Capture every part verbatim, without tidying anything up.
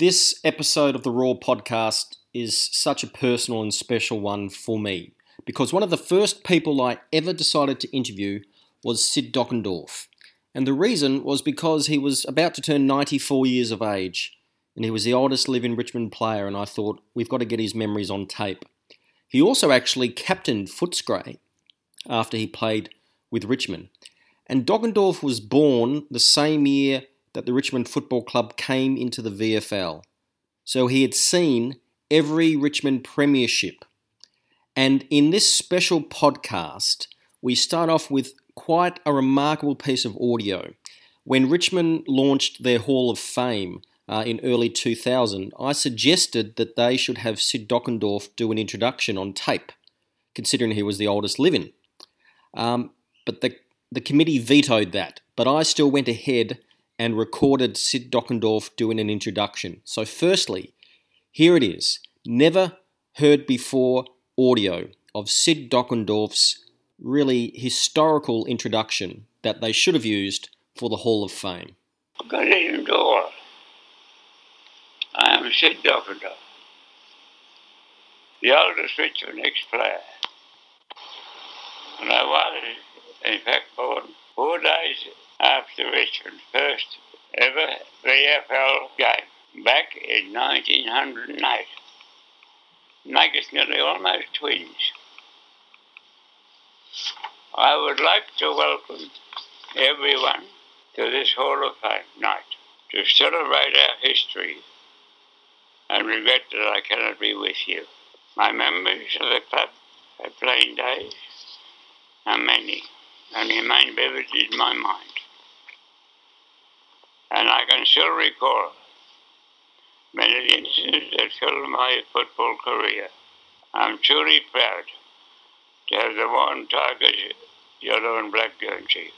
This episode of the Raw podcast is such a personal and special one for me because one of the first people I ever decided to interview was Sid Dockendorff. And the reason was because he was about to turn ninety-four years of age and he was the oldest living Richmond player, and I thought, we've got to get his memories on tape. He also actually captained Footscray after he played with Richmond. And Dockendorff was born the same year that the Richmond Football Club came into the V F L. So he had seen every Richmond premiership. And in this special podcast, we start off with quite a remarkable piece of audio. When Richmond launched their Hall of Fame uh, in early two thousand, I suggested that they should have Sid Dockendorff do an introduction on tape, considering he was the oldest living. Um, but the, the committee vetoed that. But I still went ahead and recorded Sid Dockendorff doing an introduction. So firstly, here it is, never heard before audio of Sid Dockendorff's really historical introduction that they should have used for the Hall of Fame. Good evening to all. I am Sid Dockendorff, the oldest Richmond ex-player. And I was, in fact, born four days after Richmond's first ever V F L game, back in nineteen oh eight. Make us nearly almost twins. I would like to welcome everyone to this Hall of Fame night to celebrate our history, and regret that I cannot be with you. My members of the club at playing days are many and remain vivid in my mind. And I can still recall many of the incidents that filled my football career. I'm truly proud to have the worn Tigers yellow and black guernsey.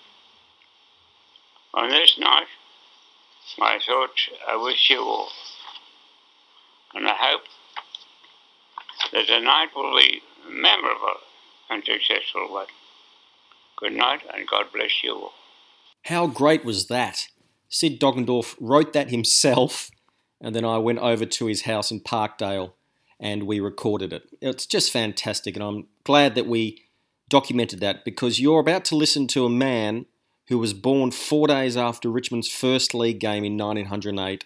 On this night, my thoughts are with you all, and I hope that the night will be a memorable and successful one. Good night, and God bless you all. How great was that? Sid Dockendorff wrote that himself, and then I went over to his house in Parkdale and we recorded it. It's just fantastic, and I'm glad that we documented that because you're about to listen to a man who was born four days after Richmond's first league game in nineteen oh eight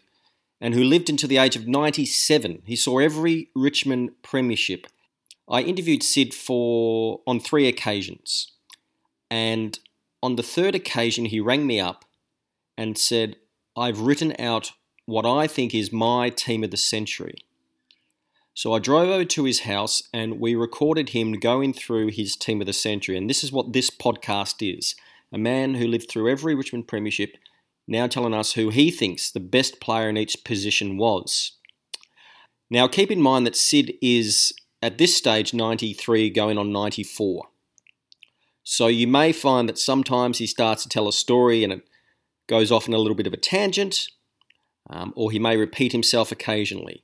and who lived until the age of ninety-seven. He saw every Richmond premiership. I interviewed Sid for on three occasions, and on the third occasion he rang me up and said, I've written out what I think is my team of the century. So I drove over to his house and we recorded him going through his team of the century. And this is what this podcast is. A man who lived through every Richmond premiership, now telling us who he thinks the best player in each position was. Now keep in mind that Sid is, at this stage, ninety-three going on ninety-four. So you may find that sometimes he starts to tell a story and it goes off in a little bit of a tangent, um, or he may repeat himself occasionally.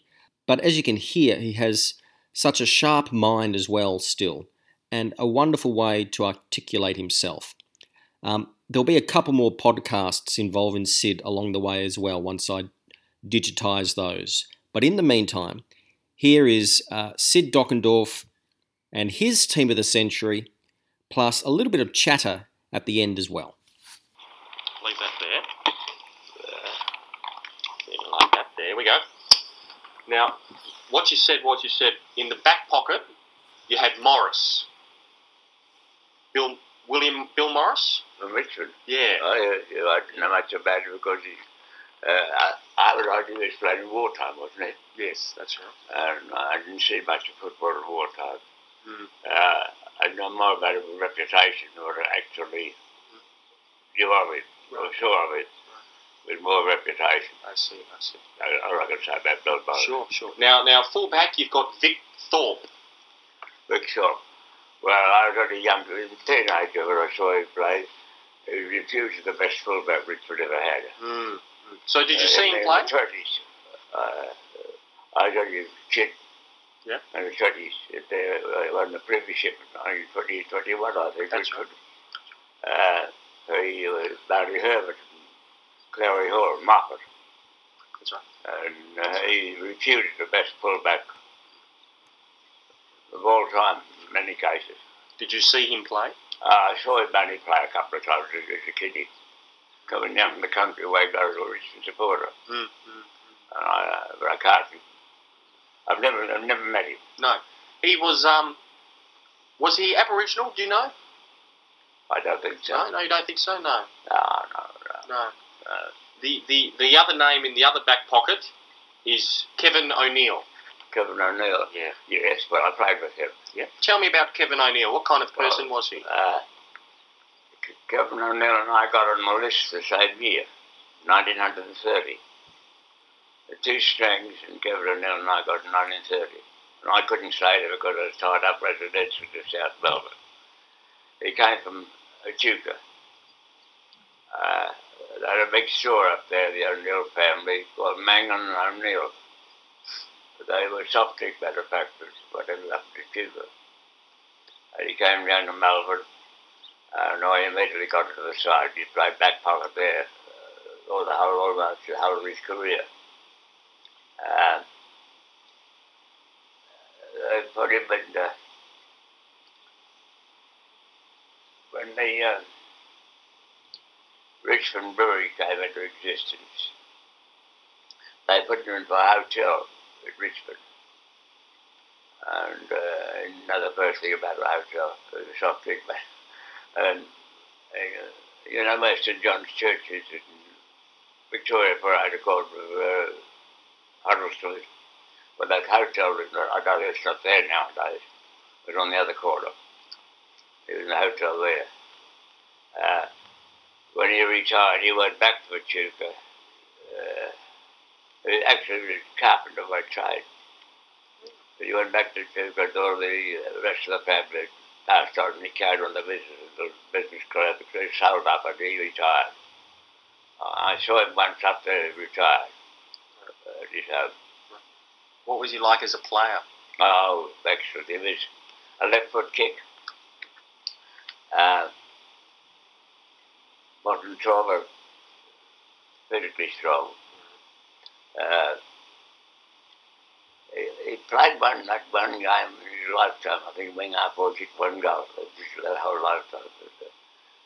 But as you can hear, he has such a sharp mind as well still, and a wonderful way to articulate himself. Um, there'll be a couple more podcasts involving Sid along the way as well once I digitise those. But in the meantime, here is uh, Sid Dockendorff and his team of the century, plus a little bit of chatter at the end as well. Leave that there. Uh, like that. There we go. Now, what you said, what you said, in the back pocket, you had Morris. Bill, William, Bill Morris? Richard. Yeah. Oh, yeah, I didn't know much about it because he, uh, I was I did played in wartime, wasn't it? Yes, that's right. And I didn't see much of football in wartime. Mm. Uh, I know more about it with reputation or actually you of it. Right. I'm sure of it, with more reputation. I see, I see. All I can say about blood bowling. Sure, sure. Now, now, full back, you've got Vic Thorpe. Vic Thorpe. Well, I was only young, he was a teenager when I saw him play. He was usually the best fullback Richmond ever had. Mm. So did you uh, see him in play? In the twenties. Uh, I was only a kid. Yeah. In the twenties. They won the premiership in nineteen twenty, twenty-one, I think. That's Richmond. Right. Uh, He was Barney Herbert, Clary Hall, Moffat. That's right. And uh, he reputed the best fullback of all time in many cases. Did you see him play? Uh, I saw him only play a couple of times as a kiddie, coming down from the country way I was a Richmond supporter. Mm-hmm. And I, uh, but I can't. I've never, I've never met him. No. He was, um, was he Aboriginal, do you know? I don't think so. No, no, you don't think so, no. No, no, no. No. no. The, the, the other name in the other back pocket is Kevin O'Neill. Kevin O'Neill? Yeah. Yes, well, I played with him. Yeah. Tell me about Kevin O'Neill. What kind of person well, was he? Uh, Kevin O'Neill and I got on the list the same year, nineteen thirty. The two Strangs and Kevin O'Neill and I got in nineteen thirty. And I couldn't stay there because I was tied up residential to South Melbourne. He came from Echuca. Uh, they had a big store up there, the O'Neill family, called Mangan and O'Neill. They were soft drink manufacturers, but they were up to Echuca. And he came down to Melbourne, and I immediately got to the side. He played back pocket there, uh, all the whole, almost the whole of his career. Uh, they put him in the, when the uh, Richmond Brewery came into existence, they put him into a hotel at Richmond. And uh, another first thing about a hotel, was a soft drink man. And, uh, you know, most of John's churches in Victoria Parade are called uh, Huddleston. But that hotel, I don't know, it's not there nowadays. It was on the other corner. He was in the hotel there. Uh, when he retired, he went back to Echuca. Uh, he actually was a carpenter by trade. But he went back to Echuca and all the rest of the family passed on and he carried on the business. The business collapsed, he sold up and he retired. I saw him once up there, he retired at his home. What was he like as a player? Oh, excellent. He was a left foot kick. Uh, modern trauma, physically strong. Uh, he, he played one, that one game in his lifetime. I think wing half or kicked one goal. Just that whole lifetime.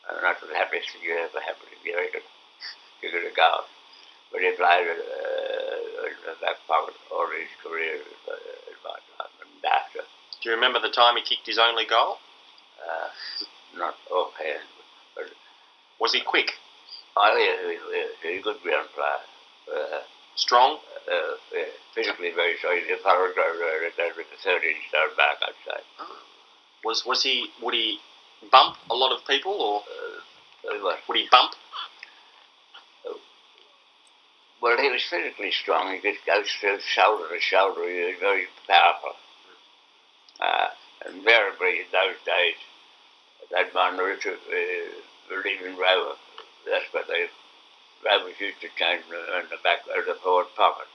And that was the happiest thing you ever happened if you ever kicked a goal. But he played uh, in the back pocket all his career in my time and after. Do you remember the time he kicked his only goal? Uh, not offhand, but... Was he quick? Oh, yeah, he, he, he was a good ground player. Uh, Strong? Uh, yeah, physically very strong. He was a thirteen-stone back, I'd say. Oh. Was was he... Would he bump a lot of people, or... Uh, would he bump? Uh, well, he was physically strong. He could go through shoulder to shoulder. He was very powerful. Uh, invariably, in those days, they'd mind the Richard uh, relieving rower. That's what they rovers used to change in the back of the forward pocket.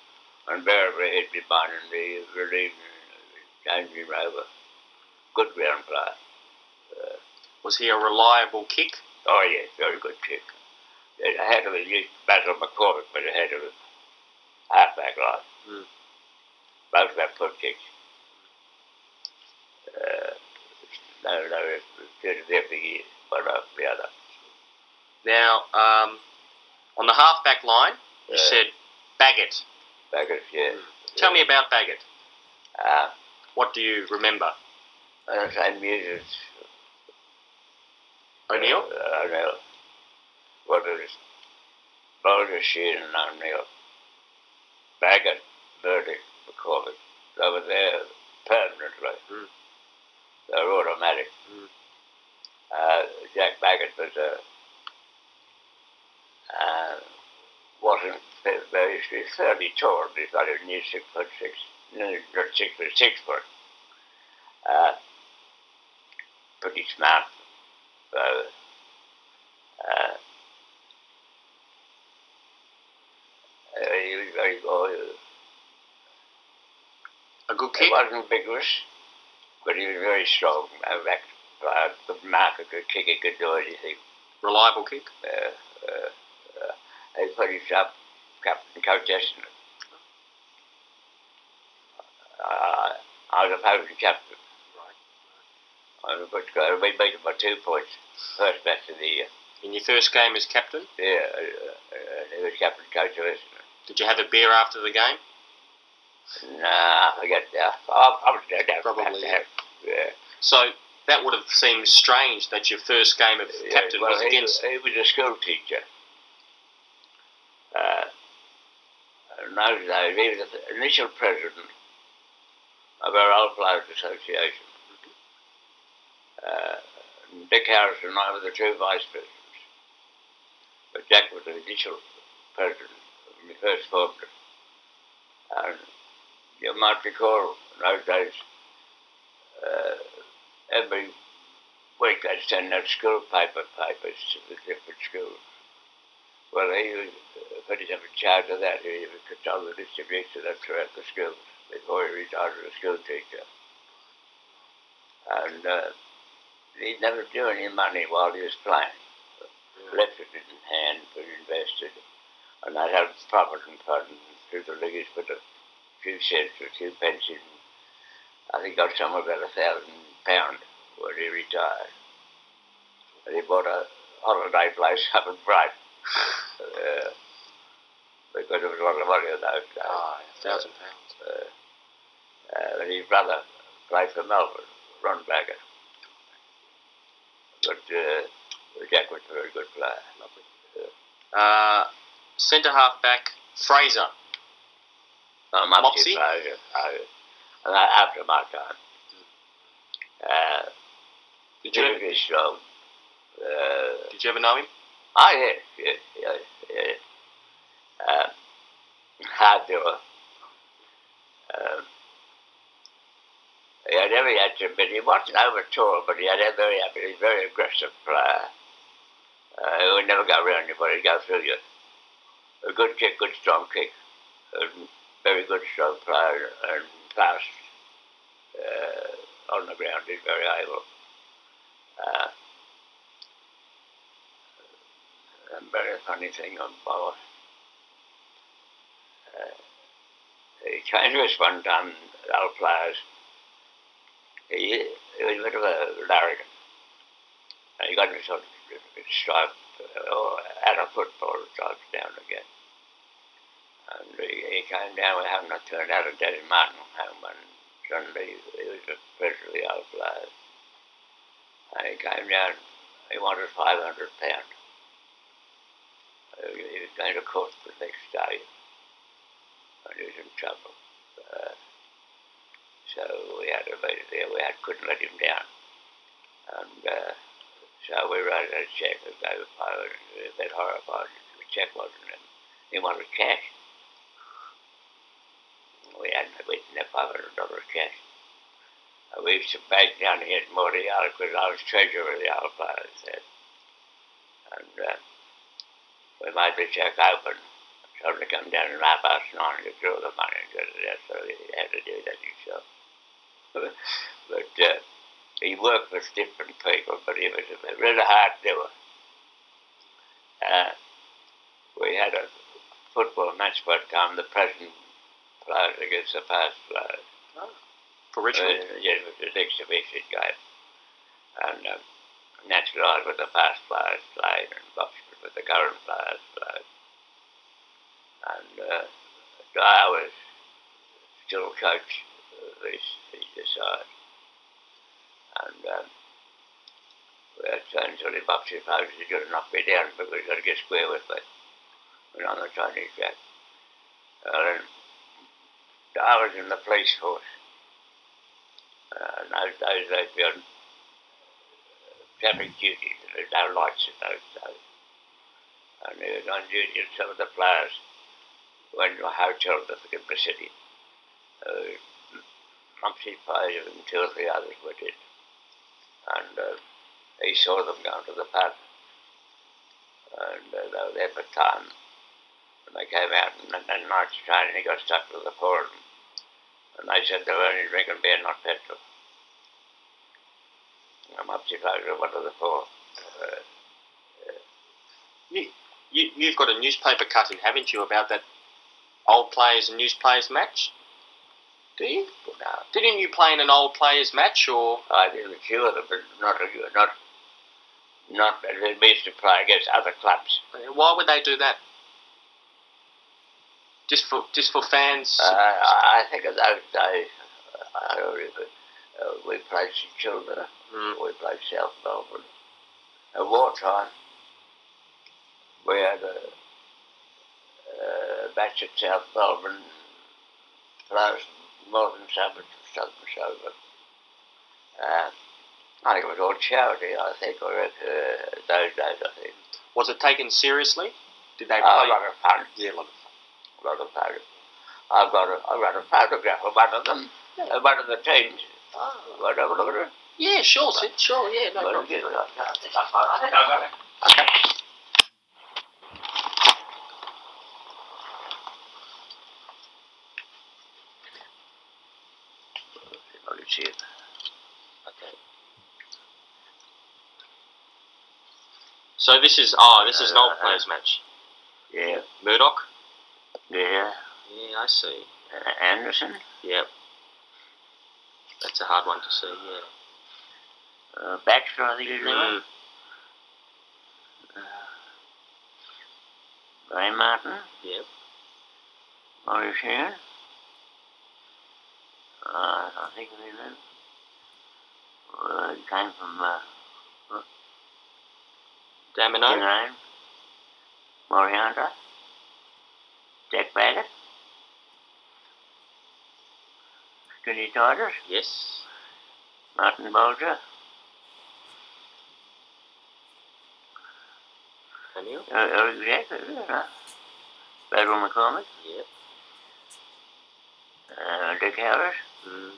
Invariably, he'd be minding the relieving, changing rower. Good ground player. Uh, was he a reliable kick? Oh yes, very good kick. It had to use Basil McCormack, but it had to half-back line. Mm. Both left foot kicks. Uh, no, no, it's every year, one after the other. Now, um, on the half-back line, you uh, said Baggott. Baggott, yeah. Tell yeah. me about Baggott. Uh, what do you remember? I don't say music. O'Neill? Uh, O'Neill. What is it? Boulder, Sheehan and O'Neill. Baggott, Burdick, McCormick. They were there permanently. Mm. They were automatic. Mm. Uh, Jack Baggott was a, uh, wasn't very, very fairly tall. He got a near six foot six, near six foot six foot. Uh, pretty smart. Uh, uh, he was very good. A good kid. He wasn't vigorous. But he was very strong, a back player, good marker, good kicker, could do anything. Reliable kick? Uh, uh, uh, he put himself captain coach, out of out of the championship. Right. I but I made it by two points first match of the year. In your first game as captain? Yeah, uh, he was captain coach of us. Did you have a beer after the game? Nah, I got that. Uh, I was there. Probably. Yeah. yeah. So that would have seemed strange that your first game of yeah, captain well, was he, against. He was a school teacher. Uh, in those days, he was the initial president of our Old Players Association. Mm-hmm. Uh, Dick Harris and I were the two vice presidents, but Jack was the initial president when we first formed it. And you might recall in those days, uh, every week they'd send out school paper papers to the different schools. Well, he was pretty much in charge of that. He would control the distribution of throughout the schools before he retired as a school teacher. And uh, he never drew any money while he was playing. Mm. Left it in hand, but invested. And I'd have profit and fund through the leagues, but a few cents or a few pensions. I think I got somewhere about a thousand pounds when he retired. And he bought a holiday place up in Brighton. Uh, because there was a lot of money in those days. Oh, a thousand pounds. Uh, uh, and his brother played for Melbourne, Ron Baggott. But uh, Jack was a very good player. Lovely. Uh, uh, Centre half back Fraser. No, Mopsy. Fraser. And after my time, uh, did you? Ever, strong, uh, did you ever know him? Oh, yes, yes, yes, yes. Um, hard doer. Um, he had every attribute. He wasn't over tall, but he had a very, a very aggressive player. Uh, he would never go around you, but he'd go through you. A good kick, good strong kick. A very good strong player and fast uh, on the ground. He's very able. Uh, A very funny thing on Bob. Uh, he came to us one time, our players. He, he was a bit of a larrigan. And he got himself striped or out of football stripes down again. And he, he came down with having not turned out, and Daddy Martin home one Sunday. He was the president of the old players. And he came down, he wanted five hundred pounds. He was going to court the next day, and he was in trouble. Uh, so we had to be there. We had, couldn't let him down, and uh, so we wrote a check. We gave it to him, and he was a bit horrified. The check wasn't him. He wanted cash. We hadn't had five hundred dollars cash. And we used to bank down here at Morty Island because I was treasurer of the Isle Players there, and. Uh, We made the check open, so to come down at half past nine to draw the money and get it out, so he had to do that himself. But uh, he worked with different people, but he was a really hard doer. Uh, we had a football match by the time, the present players against the past players. Oh, for Richmond? Uh, yes, it was an exhibition game. And um, naturally I was with the past players played and boxed with the current players, played. And uh, Dyer was still coach of his, his side. And um, we had saying to him, Bobsy Pose, he's going to knock me down because he's got to get square with me. When I'm the Chinese Jack. And Dyer was in the police force. Uh, in those days they'd be on traffic duty, there was no lights in those days. And he was on duty, and some of the players went to a hotel in the city. Uh, Mumpsy Page and two or three others were in. And uh, he saw them going to the pub. And uh, they were there for time. And they came out and the night's train, and he got stuck with the four of them. And they said they were only drinking beer, not petrol. And Mumpsy Page was one of the four. Uh, you, You, you've got a newspaper cutting, haven't you, about that old players and news players match? Do you? No. Didn't you play in an old players match or? I did a few of them, but not a few, not not. We used to play against other clubs. Why would they do that? Just for just for fans. Uh, I think in those days, I don't remember. Uh, we played St Kilda. Mm. We played South Melbourne. At wartime, we had a, a match at South Melbourne. Last Northern Suburbs of Southern Suburbs. Uh, I think it was all charity, I think, or at uh, those days, I think. Was it taken seriously? Did they play? Oh, I got a fun. Yeah, a lot of fun. A lot of fun. I got a, I got a photograph of one of them, yeah. One of the teams. Oh. Want to have a look at it? Yeah, sure, Sid, sure, yeah, no problem. I, I think I got it. Okay. Okay. So this is oh, this is an old players match. Yeah. Murdoch. Yeah. Yeah, I see. Uh, Anderson. Yep. That's a hard one to see. Yeah. Uh, Baxter, I think his name. Mm. Uh, Ray Martin. Yep. Maurice Hearn. Uh, I think they did. Uh, it came from, uh, uh Damino. Damino. Moriarty. Jack Baggott. Skinny Titus. Yes. Martin Bolger. O'Neill. Uh, uh, exactly, yeah. Basil McCormack. Yep. Uh, Dick Harris. Mm.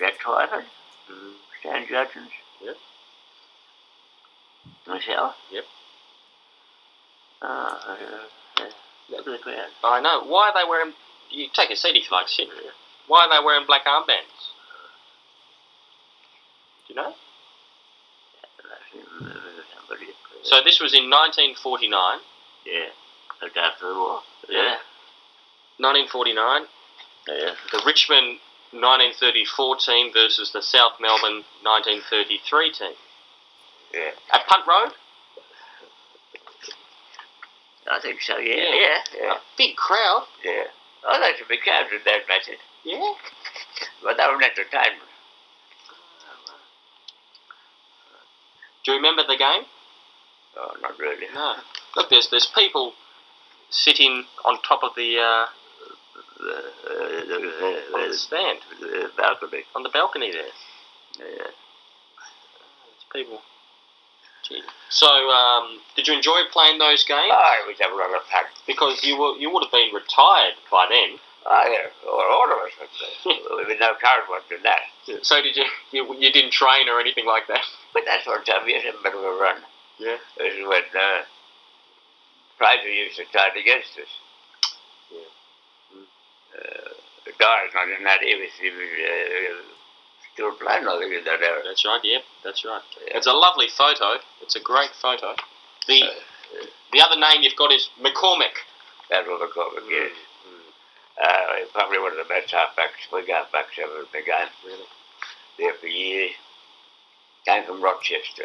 Jack Titus, mm. Stan Judson, yep. Myself, yep. Uh, uh, look at the crowd. I know. Why are they wearing? You take a seat if you like, Sid. Yeah. Why are they wearing black armbands? Do you know? So this was in nineteen forty-nine. Yeah. Looked after the war. Yeah. nineteen forty-nine. Yeah. The Richmond nineteen thirty-four team versus the South Melbourne nineteen thirty-three team. Yeah. At Punt Road? I think so, yeah. Yeah, yeah. yeah. A big crowd. Yeah. I like to be crowd with that message. Yeah. But that was entertainment. Do you remember the game? Oh, not really. No. Look, there's, there's people sitting on top of the... Uh, The, uh, the, uh, on the stand, the balcony. On the balcony there. Yeah. There's people. Gee. So, um, did you enjoy playing those games? Oh, we have a lot of fun. Because you were, you would have been retired by then. Oh, yeah. Well, all of us would have been. We've no current ones in that. Yeah. So did you, you? You didn't train or anything like that? But that's what time you had a bit of a run. Yeah. This is when uh, Fraser used to train against us. Uh, Dyer, not in that he was, he was uh, still playing, I think, in that era. That's right, yeah, that's right. Yeah. It's a lovely photo. It's a great photo. The uh, uh, the other name you've got is McCormack. Basil McCormack, yes. Mm. Uh, probably one of the best halfbacks, big halfbacks ever been going. Really? There for years. Came from Rochester.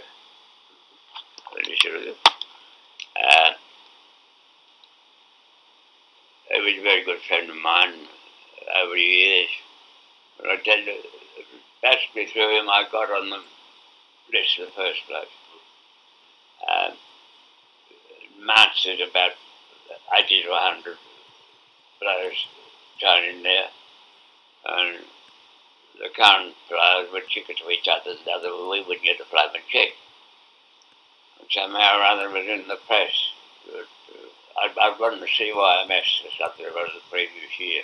Pretty sure of it. Uh, He was a very good friend of mine over the years. And I tell you, basically through him I got on the list in the first place. Um, March did about eighty to one hundred players down in there. And the current players were chicken to each other, and the other we wouldn't get to play them chick. And somehow or other it was in the press. I've run the C Y M S or something about the previous year.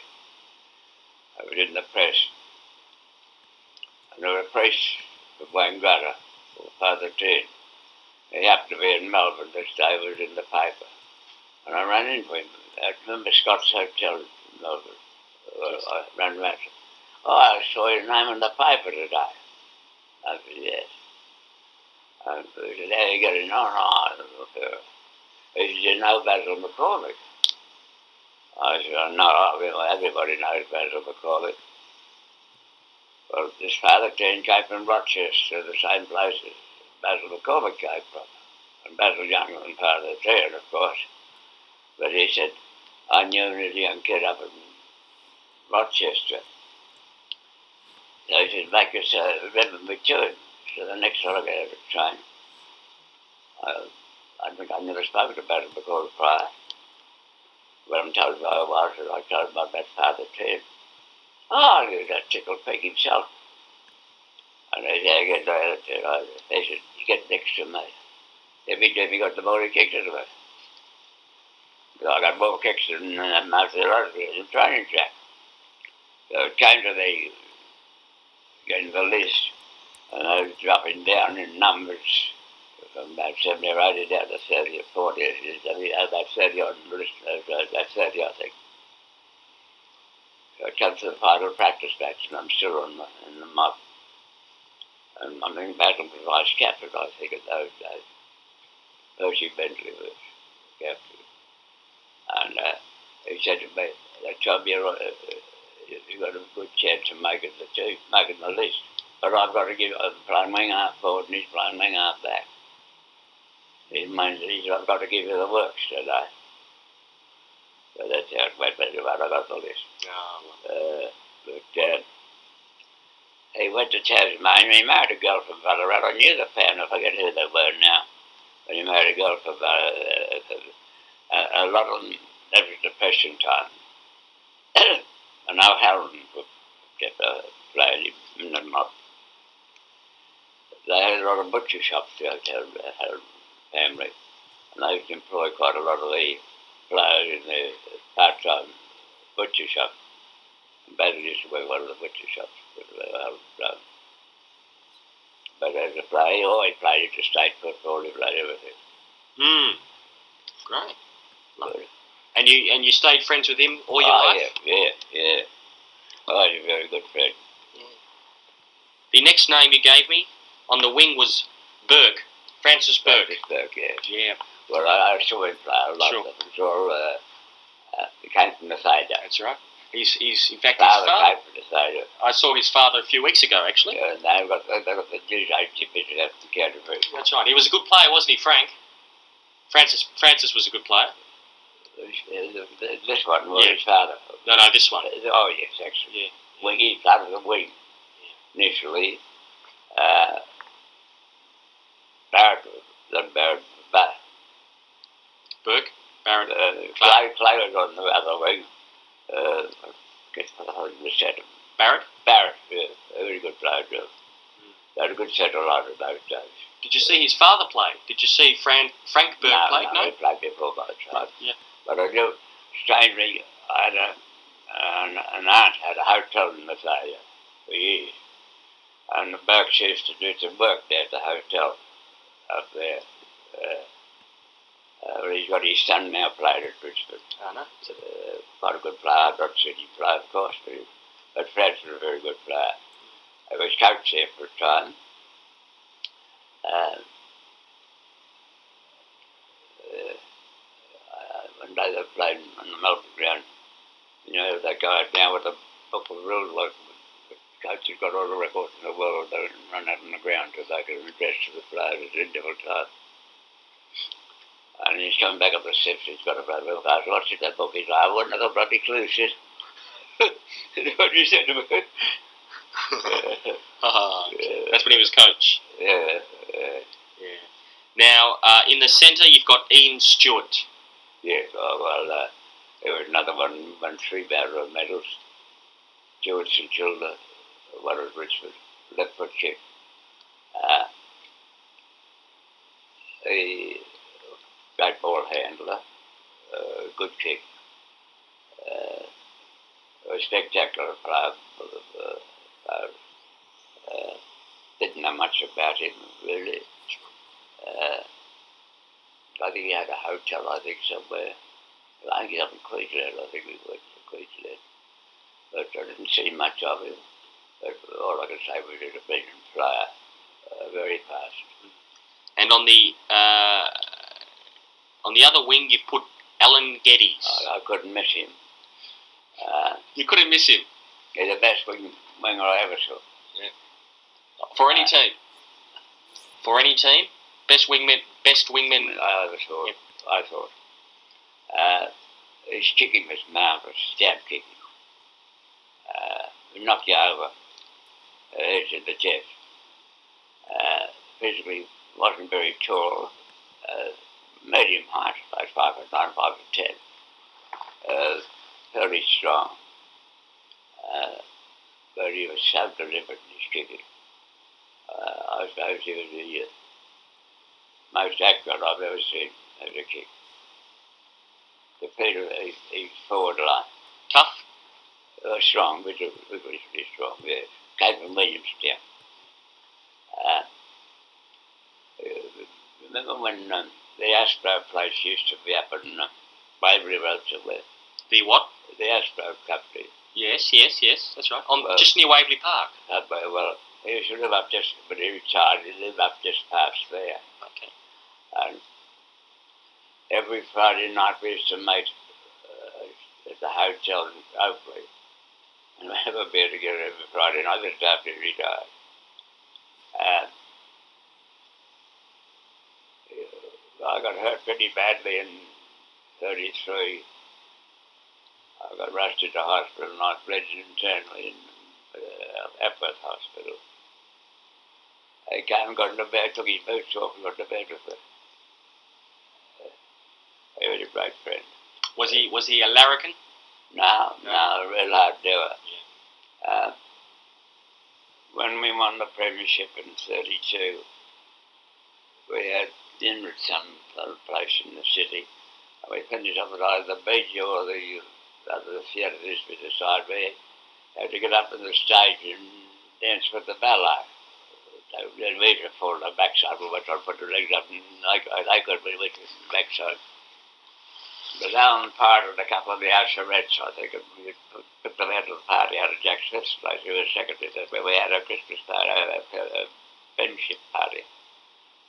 I was in the press. And there was a priest of Wangara, or Father Dean. He happened to be in Melbourne this day, was in the paper. And I ran into him. I remember Scott's Hotel in Melbourne. Yes. I ran around. Oh, I saw your name in the paper today. I said, yes. And he said, how are you getting on? I said, he said, you know Basil McCormack. I said, no, everybody knows Basil McCormack. Well, his father came from Rochester, the same place as Basil McCormack came from. And Basil Youngman's father was here, of course. But he said, I knew him as a young kid up in Rochester. So he said, make us uh, remember me to him. So the next time I got out of the train, I, I think I never spoke to Basil McCormack prior. When I'm told who I was, and I told him about that father to him. Oh, he was a tickle pig himself. And I said, I get down there. I said, they said, you get next to me. Every time he got the ball, he kicked it away. I got more kicks than uh, most of the lot of it in training track. So it came to the, getting the list, and I was dropping down in numbers from about seventy or eighty down to thirty or forty. About thirty-odd list, about thirty, I think. So I come to the final practice match, and I'm still on the, in the mob. And I'm in battle for vice captain, I think, at those days. Percy Bentley was captain. And uh, he said to me, they told me, uh, you've got a good chance of making the team, making the list. But I've got to give I'm playing wing half forward and he's playing wing half back. He means he said, I've got to give you the works today. So that's how it went, but I got the list. Oh. Uh, but uh, he went to Tasmania and he married a girl from Colorado. I knew the family, I forget who they were now. But he married a girl from Colorado. Uh, A, a lot of them, that was depression time. And now Harold would get a play in the mob. They had a lot of butcher shops, the Harold family, and they used to employ quite a lot of the players in the part-time butcher shop. And Basil used to work one of the butcher shops. But as a player, oh, he played into state football, he played everything. Mm. Great. Good. And you and you stayed friends with him all your oh, life? Yeah, yeah, yeah. Oh, you're a very good friend. Yeah. The next name you gave me on the wing was Bourke, Francis Bourke. Francis Bourke, yeah. Yeah. Well, I, I saw him play a lot sure. of them. Sure, uh, uh, he came from the side. That's right. He's, he's in fact, father his father. Came from the side. I saw his father a few weeks ago, actually. Yeah, they got, they got the news agency at the Canterbury. That's right. He was a good player, wasn't he, Frank? Francis Francis was a good player. This one was yeah. his father. No, no, this one. Oh, yes, actually. Yeah. Well, he started the wing yeah. initially. Uh, Barrett, not Barrett, but... Bourke? Barrett, uh, Clay, Clay was on the other wing. Uh, I guess I just said him. Barrett? Barrett, yeah. A very good player, too. Mm. They had a good set of line in those days. Did you see his father play? Did you see Fran- Frank Bourke no, play? No, no, he played before my time. Yeah. But I do, strangely, I had a, an, an aunt had a hotel in Australia for years. And Bourke used to do some work there at the hotel up there. Uh, uh, where he's got his son now played at Richmond. I know. So, uh, quite a good player. I've not seen him play, of course, but, he, but Fred's was a very good player. I was coach there for a time. Uh, uh, one day they played on the Melbourne ground, you know, they go out now with a book of rules, like the coach has got all the records in the world, they run out on the ground because they can address to the players at interval time. And he's coming back up the steps, he's got a bloody book, I was watching that book, he's like, I wouldn't have got bloody clue, Sid. That's what you said to me. Oh, yeah. That's when he was coach. Yeah. Yeah. yeah. Now, uh, in the centre, you've got Ian Stewart. Yes, oh, well, uh, there was another one, won three Barrow medals. Stewart St Kilda, one at Richmond, left foot kick. Uh, a great ball handler, uh, good kick, uh, a spectacular player. Uh, uh, uh, Didn't know much about him, really. Uh, I think he had a hotel, I think, somewhere. I think he's up in Queensland, I think he worked for Queensland. But I didn't see much of him. But all I can say was he was a brilliant player, uh, very fast. And on the uh, on the other wing, you put Alan Geddes. I, I couldn't miss him. Uh, you couldn't miss him. He's the best wing, winger I ever saw. Yeah. For any uh, team? For any team? Best wingman best wingman I ever saw. Yep. I thought. Uh, his kicking was marvellous, jab kicking. Uh, knocked you over. Edge of the chest. Uh, physically wasn't very tall. Uh, medium height, about five foot nine, five foot ten. Uh, very strong. Uh, but he was so deliberate in his kicking. Uh, I suppose he was the uh, most accurate I've ever seen as a kick. The fielder, he, he forward line. Tough? Uh, strong, which was pretty strong, yes. Kevin Williams, yeah. Uh, remember when um, the Astro place used to be up in uh, Waverley Road somewhere? The what? The Astro Company. Yes, yes, yes, that's right. On well, just near Waverley Park. Uh, well, he used to live up just, but he retired, he lived up just past there. Okay. And every Friday night we used to meet uh, at the hotel in Oakley. And we have a beer together every Friday night, just after he retired. Uh, I got hurt pretty badly in thirty-three. I got rushed to hospital and I bled internally in uh, Epworth Hospital. I came and got into bed, took his boots off and got into bed with him. Uh, he was a great friend. Was he, was he a larrikin? No, no, a real hard doer. Yeah. Uh, when we won the premiership in thirty-two, we had dinner at some place in the city, and we finished up at either the beach or the, the theatre, this we decided we had to get up on the stage and dance with the ballet. So then we just fall on the backside, we went on put the legs up, and I, I could be with the backside. But Alan parted a couple of the usherettes, I think, and we put them out of the party out of Jack Smith's place, who was secretary, where we had a Christmas party, a, a friendship party.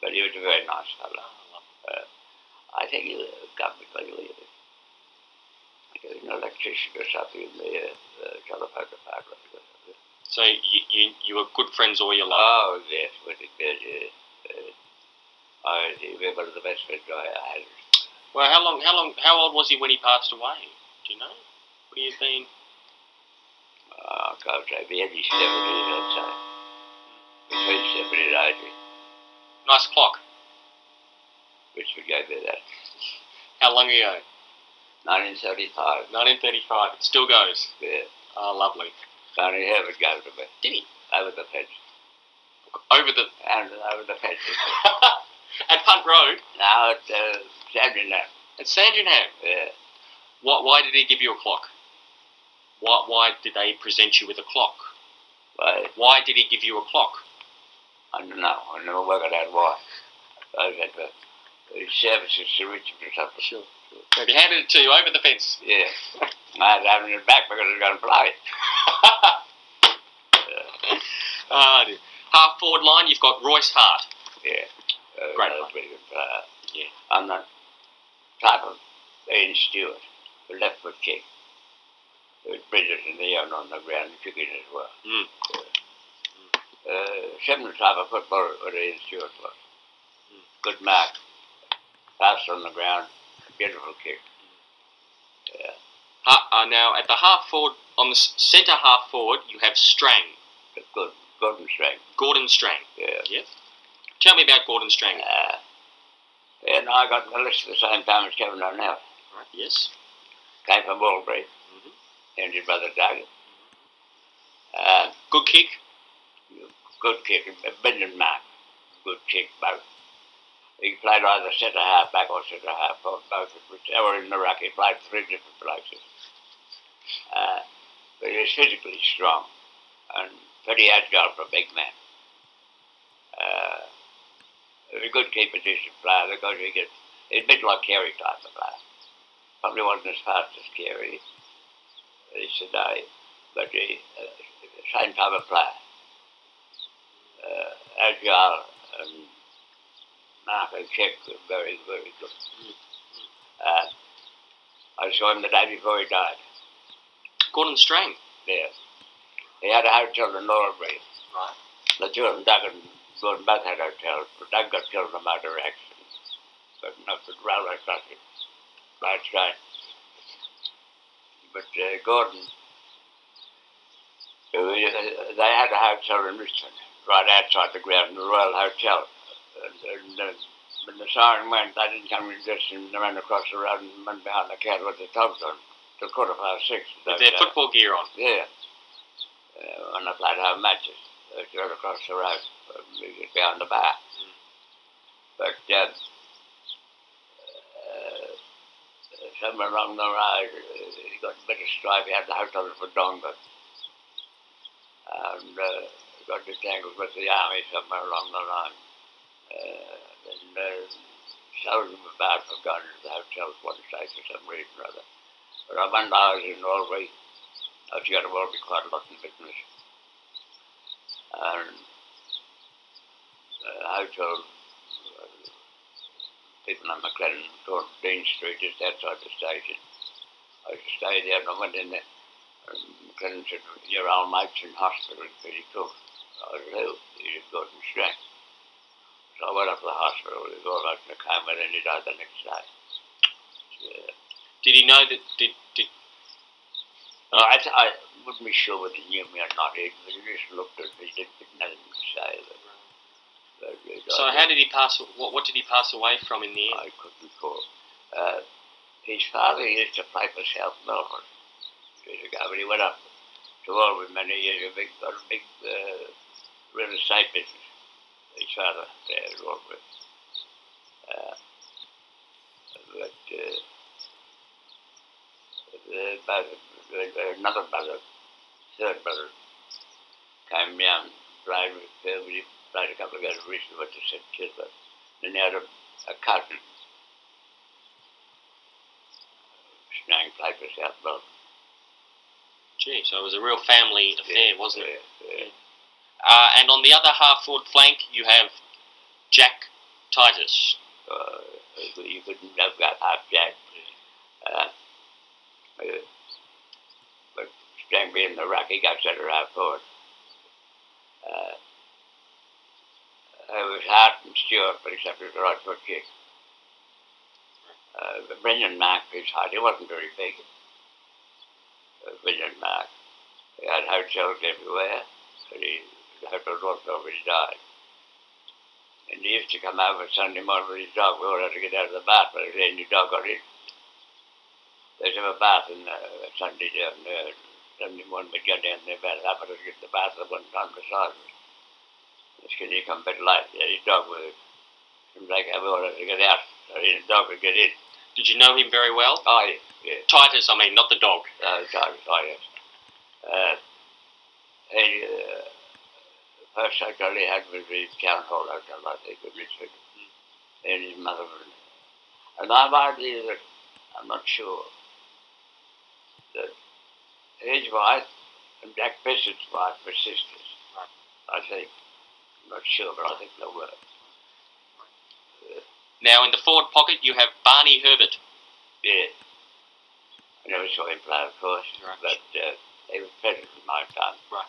But he was a very nice fellow. Uh, I think he was a government leader. He was an electrician or something in the uh, telephone department. So you, you you were good friends all your life? Oh, yes, we did. Yes, yes. I remember one of the best friends I had. Well, how long, how long, how old was he when he passed away? Do you know? Would he have been? Oh, God, I'd be only seventy, I'd say. Between seventy and eighty. Nice clock. Which would go by that. How long ago? nineteen thirty-five. nineteen thirty-five, it still goes. Yeah. Oh, lovely. Barney Herbert gave it to me. Did he? Over the fence. Over the... And over the fence. At Punt Road? No, it's... Uh, Sandringham. At Sandringham? Yeah. Why, why did he give you a clock? Why, why did they present you with a clock? Why? Why did he give you a clock? I don't know. I never worked out why. I was at the services to Richmond or something. Sure. He handed it to you over the fence. Yeah. I was having it back because I was going to play it. Yeah. Oh, dear. Half forward line, you've got Royce Hart. Yeah. Uh, Great player. Pretty good player. Yeah. I'm not... type of Ian Stewart, the left foot kick. It was brilliant and the own on the ground and kicking as well. Mm. Uh, mm. Uh, similar type of football what Ian Stewart was. Mm. Good mark, fast on the ground, beautiful kick. Mm. Yeah. Uh, uh, now at the half forward, on the centre half forward, you have Strang. Good, Gordon Strang. Gordon Strang. Yeah. Yes. Tell me about Gordon Strang. Uh, And I got the list at the same time as Kevin O'Neill. Right, yes. Came from Walbury. Mm-hmm. And his brother David. Uh, good kick? Good kick. A brilliant mark. Good kick, both. He played either centre half back or centre half forward, both of which they were in the ruck. He played three different places. Uh, but he was physically strong and pretty agile for a big man. Uh, He was a good key position player because he could, he's a bit like Carey type of player. Probably wasn't as fast as Carey is today, but he, uh, same type of player. Uh, agile and mark and check were very, very good. Uh, I saw him the day before he died. Gordon Strang. Yes. He had a hotel in Norman Weir. Right. The children, Doug and Gordon both had hotels, but Doug got killed in a motor accident. But not the railway crossing. Right, right. But uh, Gordon, uh, they had a hotel in Richmond, right outside the ground, in the Royal Hotel. And, and, uh, when the siren went, they didn't come in just and ran across the road and went behind the cat with the tops on till quarter past six. With their football gear on? Yeah. Uh, when they played home matches, they ran across the road, behind the bar. Mm. But uh, uh, somewhere along the road, uh, he got a bit of strife. He had the hotel for Donga. And uh, got disentangled with the army somewhere along the line. Uh, and uh, showed him about for going to the hotel for one day for some reason or other. But I wonder I was in Albury. I was going to Albury quite a lot in business. And the hotel, uh, people on McLennan called Dean Street, just outside the station. I used to stay there and I went in there. And McLennan said, your old mate's in hospital, it's pretty cool. I was ill, he just got in strength. So I went up to the hospital, he was all right in the coma, and then he died the next day. Yeah. Did he know that, did, did... Oh, I, th- I wouldn't be sure whether he knew me or not, he just looked at me, he didn't have anything to say. But, but so how did he pass, what, what did he pass away from in the end? I couldn't recall. Uh, his father used to play for South Melbourne years ago, but he went up to Albury many years ago, big, got a big uh, real estate business. Each other there at Albury. Uh, but uh, the brother, another brother, third brother, came down, played with uh, we played a couple of guys recently, went to Sid Coventry. Then he had a, a cousin. Snang played for South Melbourne. Gee, so it was a real family affair, yeah, wasn't yeah, it? Yeah. Yeah. Uh, and on the other half-forward flank, you have Jack Titus. Uh, you couldn't have got half Jack. Uh, uh, but Strang being the ruck, he got centre half-forward. Uh, it was Hart and Stewart, but except it was a right foot kick. Uh, but Brendan Mark was hard. He wasn't very big. Uh, Brendan Mark. He had hotels everywhere, but he... I walked over, he died. And he used to come over Sunday morning with his dog. We all had to get out of the bath, but if any dog got in, they'd have a bath on uh, Sunday down there. Sunday morning we'd go down there about half an hour to get the bath at one time beside us. Just because he'd come a bit late, yeah, his dog would come back over, we all had to get out, so his dog would get in. Did you know him very well? Oh, yes. Yeah. Titus, I mean, not the dog. Oh, no, Titus, oh, yes. Uh, he, uh, First hotel he had was the Town Hall Hotel, I think, in Richmond. Mm. And his mother was. And I've idea that, I'm not sure, that his wife and Jack Bissett's wife were sisters, right. I think. I'm not sure, but I think they were. Uh, now, in the forward pocket, you have Barney Herbert. Yeah. I never saw him play, of course, right. but uh, he was present at my time. Right.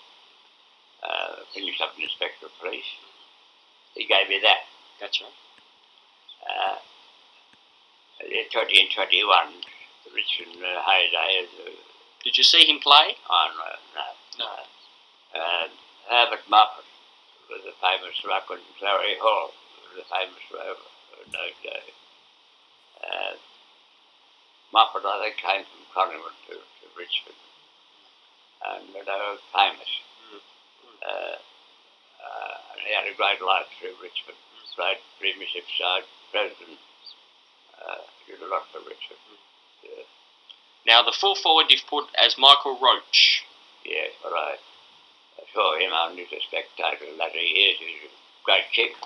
Uh, finished up in the Inspector of Police. He gave me that. That's right. Uh, in twenty and twenty-one, the Richmond uh, heyday. Uh, Did you see him play? Oh, no, no. no. Uh, Herbert Moffat was a famous ruck in Clary Hall, was a famous ruck in those days. Uh, Moffat, I think, came from Collingwood to, to Richmond, and they were famous. Uh, uh, and he had a great life through Richmond, played premiership side, president, uh, did a lot for Richmond. Yeah. Now the full forward you've put as Michael Roach. Yeah, well I, I saw him only as a spectator latter years, he was a great kick.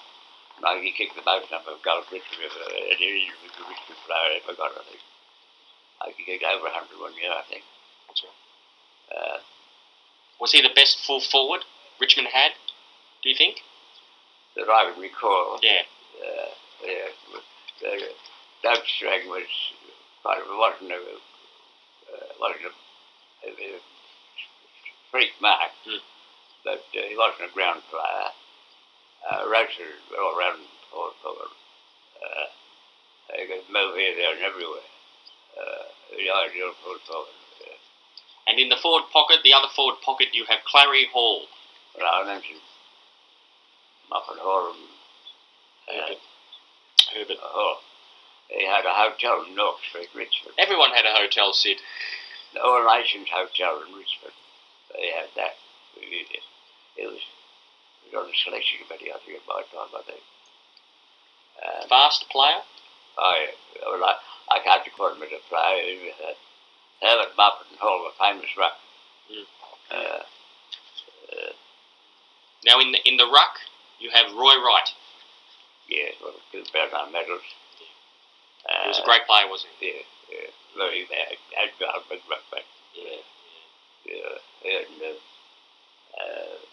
Like he kicked the most number of goals Richmond ever, and he was the Richmond player ever got, I think. Like he kicked over one hundred one year, I think. That's right. Uh, was he the best full forward Richmond had, do you think? That I would recall. Yeah. Uh, yeah. Doug Strang was, wasn't a, uh, wasn't a Freak Mac, mm. but uh, he wasn't a ground player. Uh, Roach was all around Port Forward. Uh, they could move here, there, and everywhere. Uh, the ideal Port Forward. Uh, and in the forward pocket, the other forward pocket, you have Clary Hall. Well, I mentioned Muffin Hall and Herbert. Uh, Herbert. Oh, he had a hotel in North Street, Richmond. Everyone had a hotel, Sid. The All Nations Hotel in Richmond. They had that. It was, it was on the selection committee, I think, at my time, I think. Um, Fast player? I, well, I, I can't record him as a player. Uh, Herbert Muppet and Hall were famous ruck. Mm. Uh, uh, now, in the, in the ruck, you have Roy Wright. Yes, well, two Brownlow medals. Yeah. Uh, he was a great player, wasn't he? Yeah, yeah. Very bad. Agile, big ruckman. Yeah. Yeah, and, uh, uh,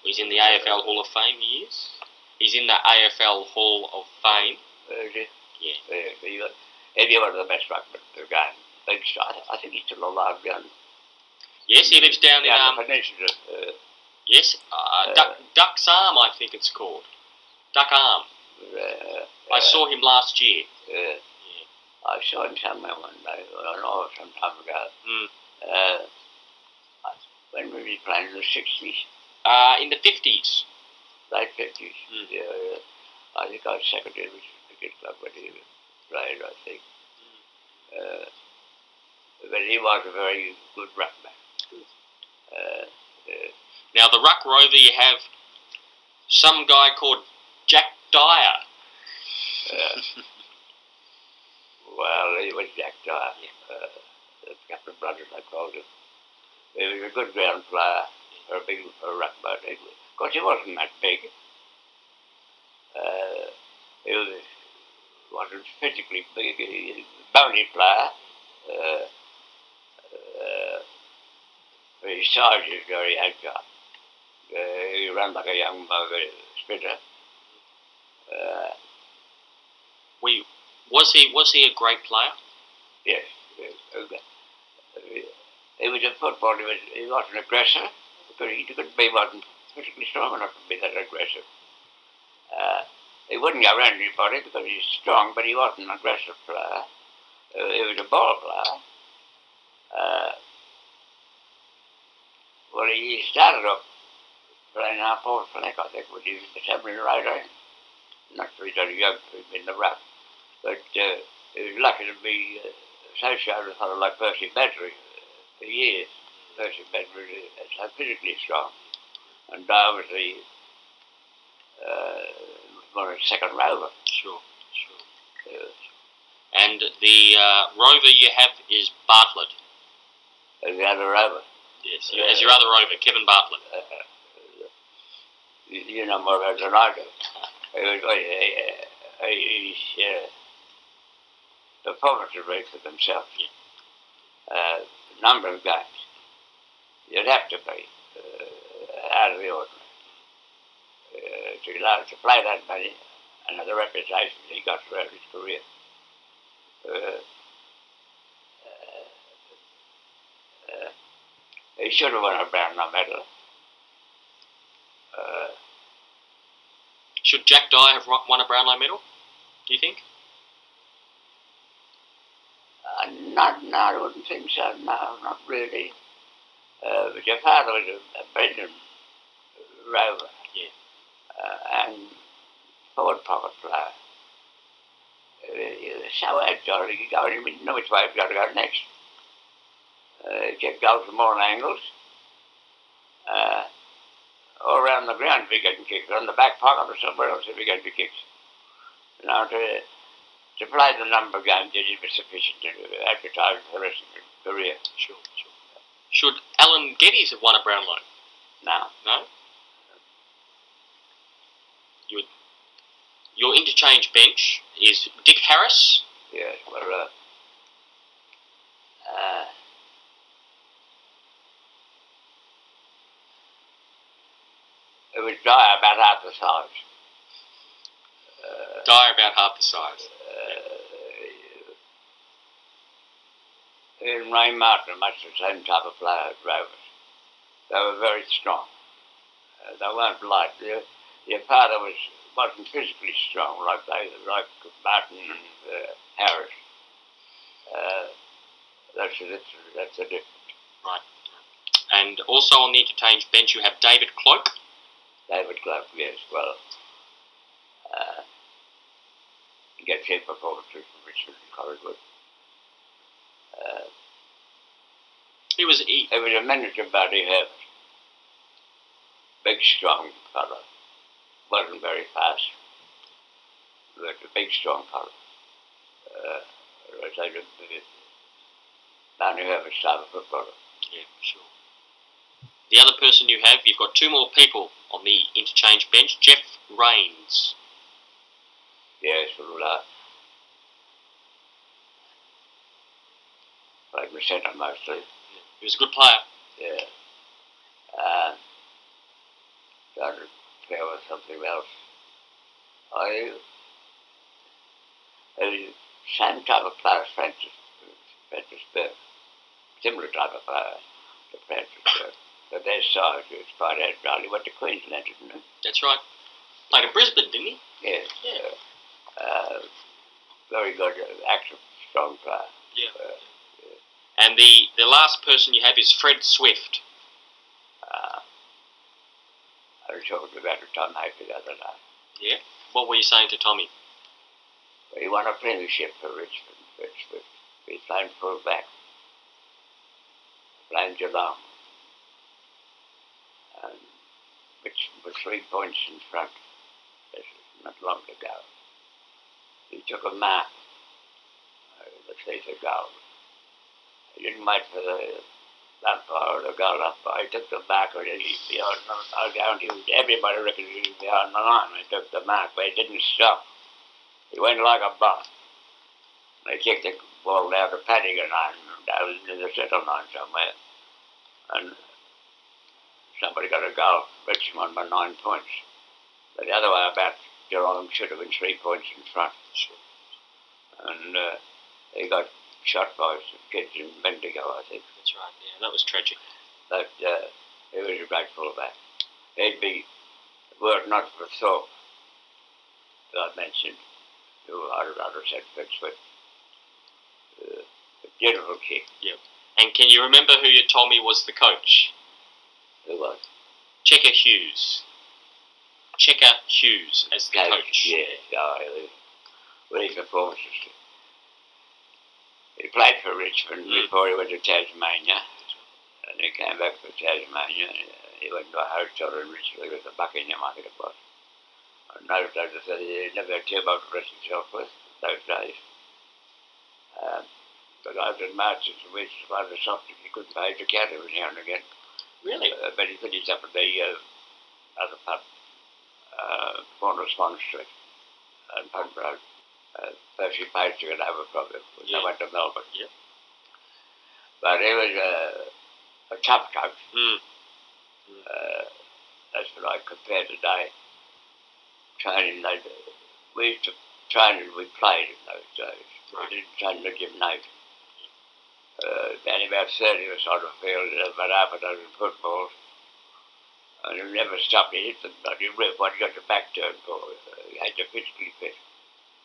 he's in the uh, A F L Hall of Fame, he is. He's in the A F L Hall of Fame. Is he? Yeah. He's yeah, one of the best ruckmen they've gone. I think he's still alive down. Yes, he lives down, down in... Um, the peninsula. Uh, yes, uh, uh, Duck, Duck's Arm, I think it's called. Duck Arm. Uh, I uh, saw him last year. Uh, yeah. I saw him somewhere one day, I know, some time ago. Mm. Uh, When were we playing in the sixties? Uh, in the fifties. Late fifties. Mm. Yeah, yeah. I think I was secretary of the cricket club when he played, I think. Mm. Uh, but he was a very good ruckman. Mm. Uh, yeah. Now the ruck rover, you have some guy called Jack Dyer. Uh, well, he was Jack Dyer. Yeah. Uh, a couple of brothers, I called him. He was a good ground player, or a big ruckman. Of course, he wasn't that big. Uh, he was, wasn't physically big. He was a bony player. Uh, uh, his size is very agile. Uh, he ran like a young bugger, spitter. Uh, we, was he was he a great player? Yes. yes okay. He was a footballer, he, was, he wasn't an aggressor, because he couldn't be, wasn't physically strong enough to be that aggressive. Uh, he wouldn't go around anybody because he's strong, but he wasn't an aggressive player. Uh, he was a ball player. Uh, well, he started off playing half-forward flank, I think, when he was assembling right hand. Not that he's only young, he'd been in the ruck. But uh, he was lucky to be uh, associated with someone like Percy Battery. For years, Percy Bedford was so physically strong, and Dyer was the uh, one of the second rover. Sure, sure. Yes. And the uh, rover you have is Bartlett. As the other rover. Yes, you, uh, as your other rover, Kevin Bartlett. Uh, you, you know more about than I do. He was, he, he, the performance rate for themselves. Yeah. Uh, number of games. You'd have to be uh, out of the ordinary uh, to allow to play that many and the reputation he got throughout his career. Uh, uh, uh, he should have won a Brownlow medal. Uh, should Jack Dyer have won a Brownlow medal, do you think? Uh, not, no, I wouldn't think so, no, not really. Uh, but your father was a, a brilliant rover, yeah. uh, and forward pocket player. Uh, he was so agile, he could go, he didn't know which way he was going to go next. Uh, he kept goals from all angles. Uh, all around the ground if he getting kicked, on the back pocket or somewhere else if he getting kicked. You know, to, To play the number of games that is sufficient to advertise for the rest of his career. Sure, sure. Should Alan Geddes have won a Brownlow? No. No? Your, your interchange bench is Dick Harris? Yes, well, uh, uh, it was Dyer about half the size. Uh, Dyer about half the size. and Ray Martin are much the same type of player as Rovers. They were very strong. Uh, they weren't light. Your, your father was, wasn't physically strong like they, like Martin and uh, Harris. Uh, that's, a, that's a difference. Right. And also on the interchange bench you have David Cloak. David Cloak, yes, well, uh, he gets hit before the truth from Richmond and Collingwood. Uh, he was he, he was a manager of Barney Herbert. Big, strong fellow. Wasn't very fast, but a big, strong fellow. Uh, as I said, Barney Herbert's type of footballer. Yeah, sure. The other person you have, you've got two more people on the interchange bench, Jeff Rains. Yes, well, uh, played the centre mostly. Yeah. He was a good player. Yeah. Uh, trying to play with something else. I, the same type of player as Francis, Francis Bourke. Similar type of player to Francis Bourke. But their side was quite out rally. Went to Queensland, didn't he? That's right. Played in Brisbane, didn't he? Yes. Yeah. Uh, very good, active, strong player. Yeah. Uh, yeah. And the, the last person you have is Fred Swift. Uh, I was talking about Tom Hafey the other night. Yeah. What were you saying to Tommy? Well, he won an apprenticeship for Richmond, Fred Swift. He played full-back. Played Geelong. Um, which was three points in front. This was not long ago. He took a mark, uh, the safer goal. He didn't wait for the umpire or the goal umpire. He took the mark, or he beyond. I guarantee everybody reckons he was behind the line. He took the mark, but he didn't stop. He went like a boss. They kicked the ball down to Paddington line, down to the centre line somewhere, and somebody got a goal. Richmond by nine points. But the other way about, Geelong should have been three points in front. And uh, he got shot by some kids in Bendigo, I think. That's right, yeah, that was tragic. But uh, he was a great fullback. He'd be, were it not for Thorpe, that I mentioned, who I rather said fixed with, uh, a beautiful kick. Yep. And can you remember who you told me was the coach? Who was? Checker Hughes. Checker Hughes as the coach. coach. Yeah, no, really performances. He played for Richmond mm. before he went to Tasmania, and he came back for Tasmania. He went to a hotel in Richmond with a Buckingham, I think it was. And those days I said he never had too much to rest himself with those days. Um, but I was in March and we supplied the soft and he couldn't pay the cat every now and again. Really? Uh, but he finished up at the uh, other pub, uh, corner of Swan Street and Punk Road. Uh, so she paid to get over from him when yeah. they went to Melbourne. Yeah. But he was a, a tough coach. Mm. Uh, that's what I compare today. Training, they, we used to train and we played in those days. Right. We didn't train in the gymnasium. Uh, and about thirty of us on the field, about half a dozen footballs. And you never stopped, you hit them, but you ripped one, you got your back turned for it. You had your physically fit.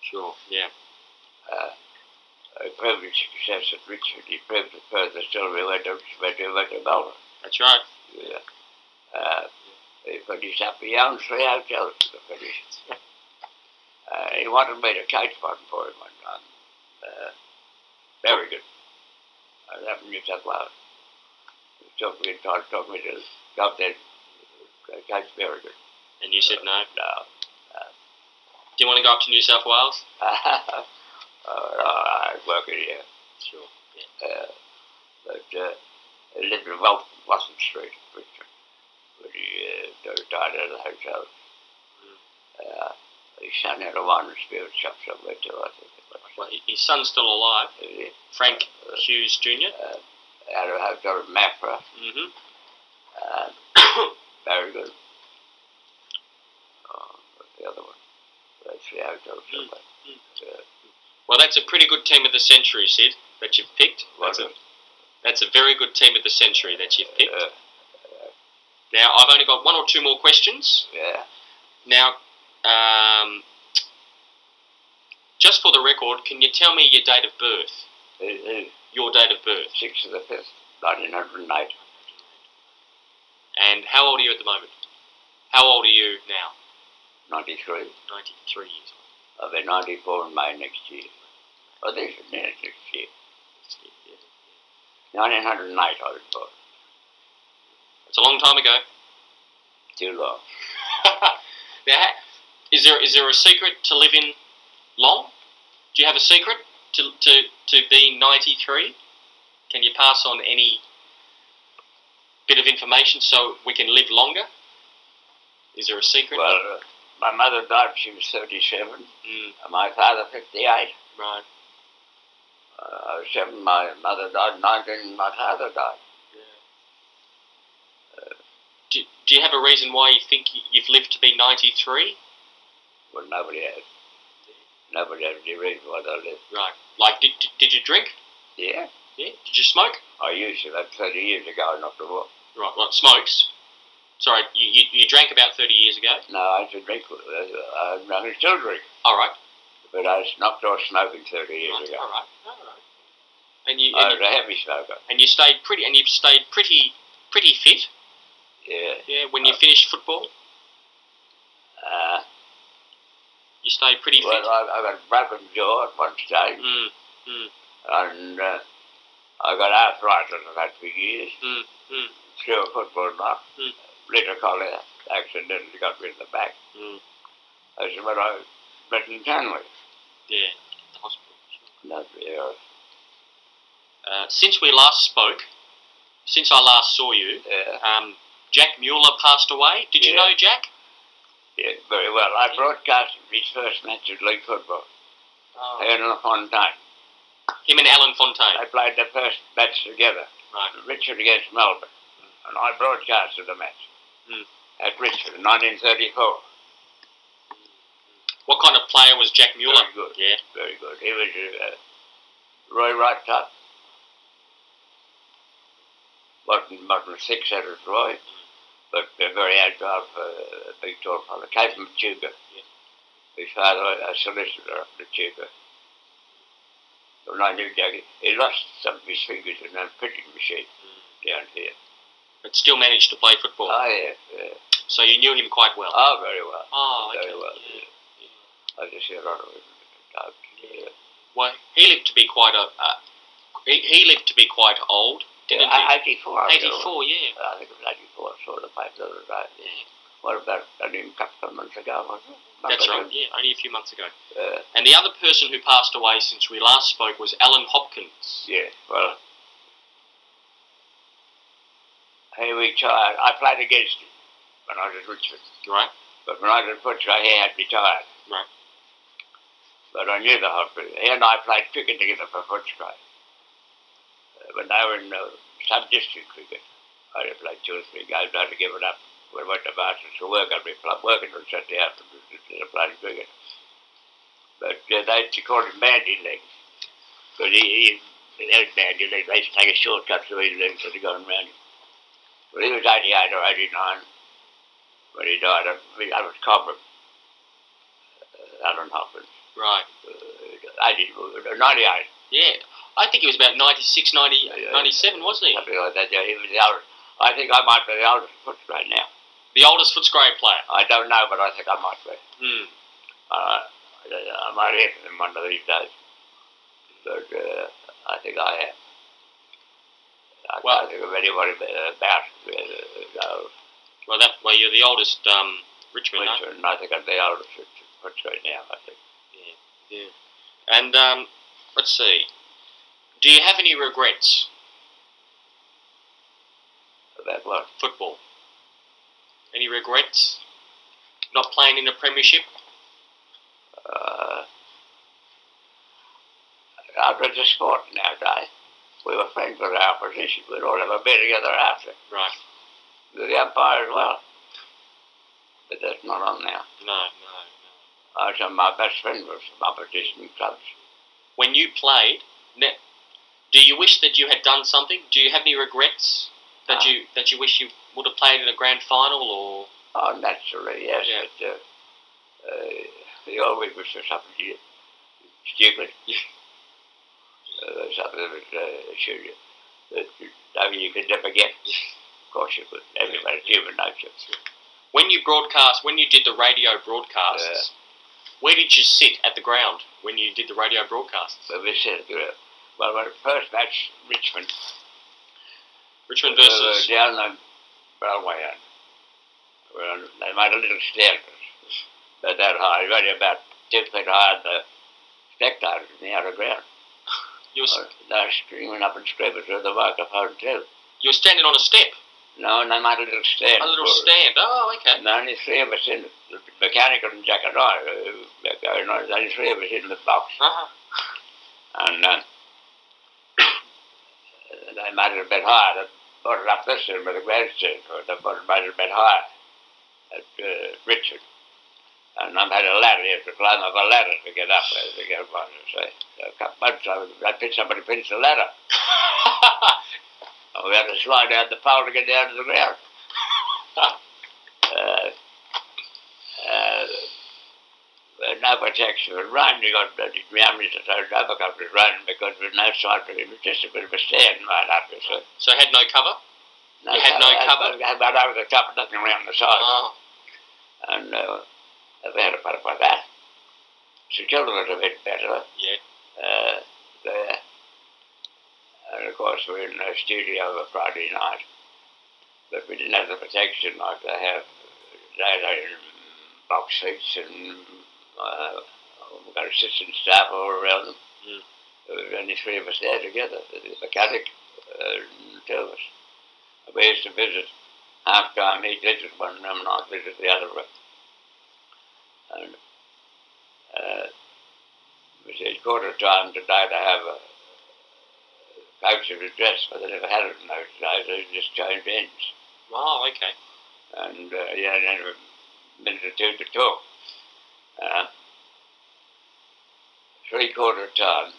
Sure, yeah. Uh, he proved his success at Richmond, he proved it further still, we went to Richmond, we went to Melbourne. That's right. Yeah. Uh, he finished up, he owned three hotels to the finish. uh, he wanted me to coach one for him one time. Uh, very good. I was up in New South Wales. He took me, tried to talk me to go up there, coach very good. And you said uh, no? No. Uh, Do you want to go up to New South Wales? uh, no, I work in here. Sure. Yeah. Uh, but uh, he lived in Watson Street, Richmond, but he uh, died at a hotel. Mm. Uh, his son had a wine and spirit shop somewhere too, I think. Well, his son's still alive, yeah. Frank uh, Hughes Junior Uh, out of a hotel in Mafra. Mm-hmm. Uh, very good. Oh, what's the other one? That's the hotel somewhere. Mm-hmm. Uh, well, that's a pretty good team of the century, Sid. that you've picked. That's a, that's a very good team of the century that you've picked. Yeah. Yeah. Now, I've only got one or two more questions. Yeah. Now, um, just for the record, can you tell me your date of birth? It is. Your date of birth? sixth of the fifth, nineteen oh eight. And how old are you at the moment? How old are you now? ninety-three. ninety-three years old. I'll be ninety-four in May next year. Oh, this is nearly next year. nineteen oh eight, I was born. It's a long time ago. Too long. Now, is there is there a secret to living long? Do you have a secret to to, to being ninety-three? Can you pass on any bit of information so we can live longer? Is there a secret? Well, uh, my mother died when she was thirty-seven, mm. and my father fifty-eight. Right. Uh, I was seven, my mother died, nineteen, and my father died. Yeah. Uh, do, do you have a reason why you think you've lived to be ninety-three? Well, nobody has. Nobody has any reason why they lived. Right. Like, did, did you drink? Yeah. Yeah? Did you smoke? I used to, that's thirty years ago, not before. Right, well, smokes. Sorry, you, you you drank about thirty years ago? No, I used to drink, uh, I, I still drink. All right. But I knocked off smoking thirty years right. ago. All right, all right. And you, I and was you, a heavy smoker. And you stayed pretty, and you stayed pretty, pretty fit? Yeah. Yeah, when you I, finished football? Uh, you stayed pretty well, fit? Well, I, I got a broken jaw at one stage. Mm, mm. And uh, I got arthritis in that for years. Mm, mm. Through a football knock. Mm. Later, collar accidentally got rid of the back. Mm. That's what I met in Canberra. Yeah, the hospital. No, yeah. Uh, since we last spoke, since I last saw you, yeah. um, Jack Mueller passed away. Did yeah. you know Jack? Yeah, very well. I yeah. broadcast his first match at league football. Oh. Alan Fontaine. Him and Alan Fontaine. They played their first match together. Right. Richmond against Melbourne. Mm. And I broadcasted the match. Mm. At Richmond, nineteen thirty-four. What kind of player was Jack Mueller? Very good. Yeah. Very good. He was uh, Roy Wright type. Wasn't modern six out of Roy, mm. but uh, very agile for a uh, big tall fellow. Came from Tuga. Yeah. His father, a solicitor up in Tuga. When I knew Jack, he lost some of his fingers in that printing machine mm. down here. But still managed to play football. Oh, yeah, yeah. So you knew him quite well? Oh, very well. Oh, okay. Very well, yeah. yeah. I just heard on him. Yeah. Well, he lived to be quite a... Uh, he, he lived to be quite old, didn't yeah, he? eighty-four. eighty-four, yeah. I think it was eighty-four, I saw the fight the other day. Yeah. What about, only a couple of months ago, wasn't it? That's right, yeah, only a few months ago. Yeah. And the other person who passed away since we last spoke was Alan Hopkins. Yeah, well... He retired. I played against him when I was at Richmond. Right. But when I was at Footscray, he had retired. Right. But I knew the hospital. He and I played cricket together for Footscray. Uh, when they were in uh, sub-district cricket, I had played two or three games. I had to give it up. We went to Barton to work. I'd be working on Saturday afternoon to play cricket. But uh, they used to call him bandy legs. Because he, he, he had bandy legs. They used to take a shortcut through his legs as he got around him. Well, he was eighty-eight or eighty-nine when he died. I was Cobram, uh, Alan Hopkins. Right. Uh, eighty, ninety-eight. Yeah. I think he was about ninety-six, ninety, yeah, ninety-seven, wasn't he? Something like that, yeah. He was the oldest. I think I might be the oldest Footscray now. The oldest Footscray player? I don't know, but I think I might be. Hmm. Uh, I might hear from him one of these days. But uh, I think I am. I well, can't think of anybody about uh, no. Well, that well, you're the oldest um, Richmond. Richmond, I think I'm the oldest Richmond now. I think. Yeah, yeah. And um, let's see. Do you have any regrets about what? Football? Any regrets? Not playing in the Premiership? Uh, I love the sport nowadays. We were friends with our opposition. We'd all have a beer together after. Right. With the umpire as well. But that's not on now. No, no, no. I was my best friend was from opposition clubs. When you played, Do you wish that you had done something? Do you have any regrets that um, you that you wish you would have played in a grand final? Or oh, naturally, yes. Yeah. But, uh, uh, you always wish for something to you. Stupid. uh, something that uh, should you. That I mean, you could never get. Of course you could. Everybody's human nature. When you broadcast, when you did the radio broadcasts, uh, where did you sit at the ground when you did the radio broadcasts? Well, we sat at the ground. Well, my first match, Richmond. Richmond versus? We were down on Broadway. Well, they made a little staircase. Not that high. It was only about ten feet higher than the spectators in the outer ground. You were st- they were screaming up and screaming through the microphone too. You were standing on a step? No, and they made a little stand. A little stand, us. Oh, okay. And the only three of us in, the mechanical and Jack and I, were going on, the only three of us in the box. Uh-huh. And uh, they made it a bit higher. They brought it up this end with a grandstand, or they brought it, made it a bit higher at uh, Richard. And I've had a ladder, you have to climb up a ladder to get up there, to get up on so, so a couple months I pitched somebody pinched the ladder. And we had to slide down the pole to get down to the ground. uh, uh, no protection for rain, you got bloody memories of those other companies running because there was no side for him, it was just a bit of a stand right up. So, so had no cover? No, you had cover, no cover? I had that over the top and nothing around the side. Oh. And uh, we had a part about that. So children was a bit better. Yeah. Uh, there. And of course, we were in the studio on Friday night, but we didn't have the protection like they have. They had box seats and uh, we've got assistant staff all around them. Mm. There was only three of us there together, the mechanic and two of us. We used to visit half time, he'd visit one room and I'd visit the other room. And uh, we said, quarter time today to have a coats of address, but they never had it in those days, they just changed ends. Wow, okay. And uh, you only had a minute or two to talk. Uh, three quarter of time,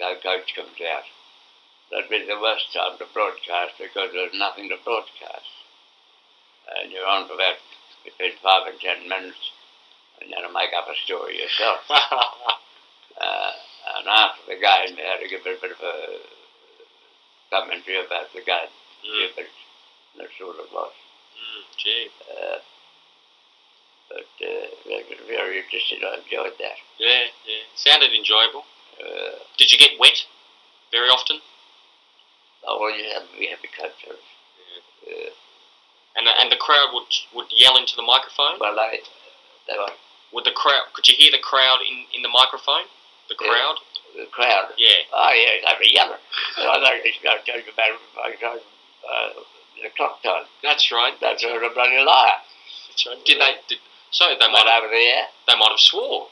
no coach comes out. That'd be the worst time to broadcast because there's nothing to broadcast. And you're on for about between five and ten minutes, and you have to make up a story yourself. uh, and after the game, you had to give it a bit of a commentary about the game. Mm. Yeah, that's sort of lost. Mm, gee. Uh, but uh, it was very interesting. I enjoyed that. Yeah, yeah. Sounded enjoyable. Uh, Did you get wet very often? Oh, well, you have to be happy coaches. Yeah. Uh, and, the, and the crowd would would yell into the microphone? Well, they... they were, would the crowd... Could you hear the crowd in, in the microphone? The crowd? Yeah. The crowd. Yeah. Oh, yeah, it's over yellow. I know it's going to tell you about it uh, the clock time. That's right. That's a bloody liar. That's right. Did they... Did, so they might have... over there. They might have swore.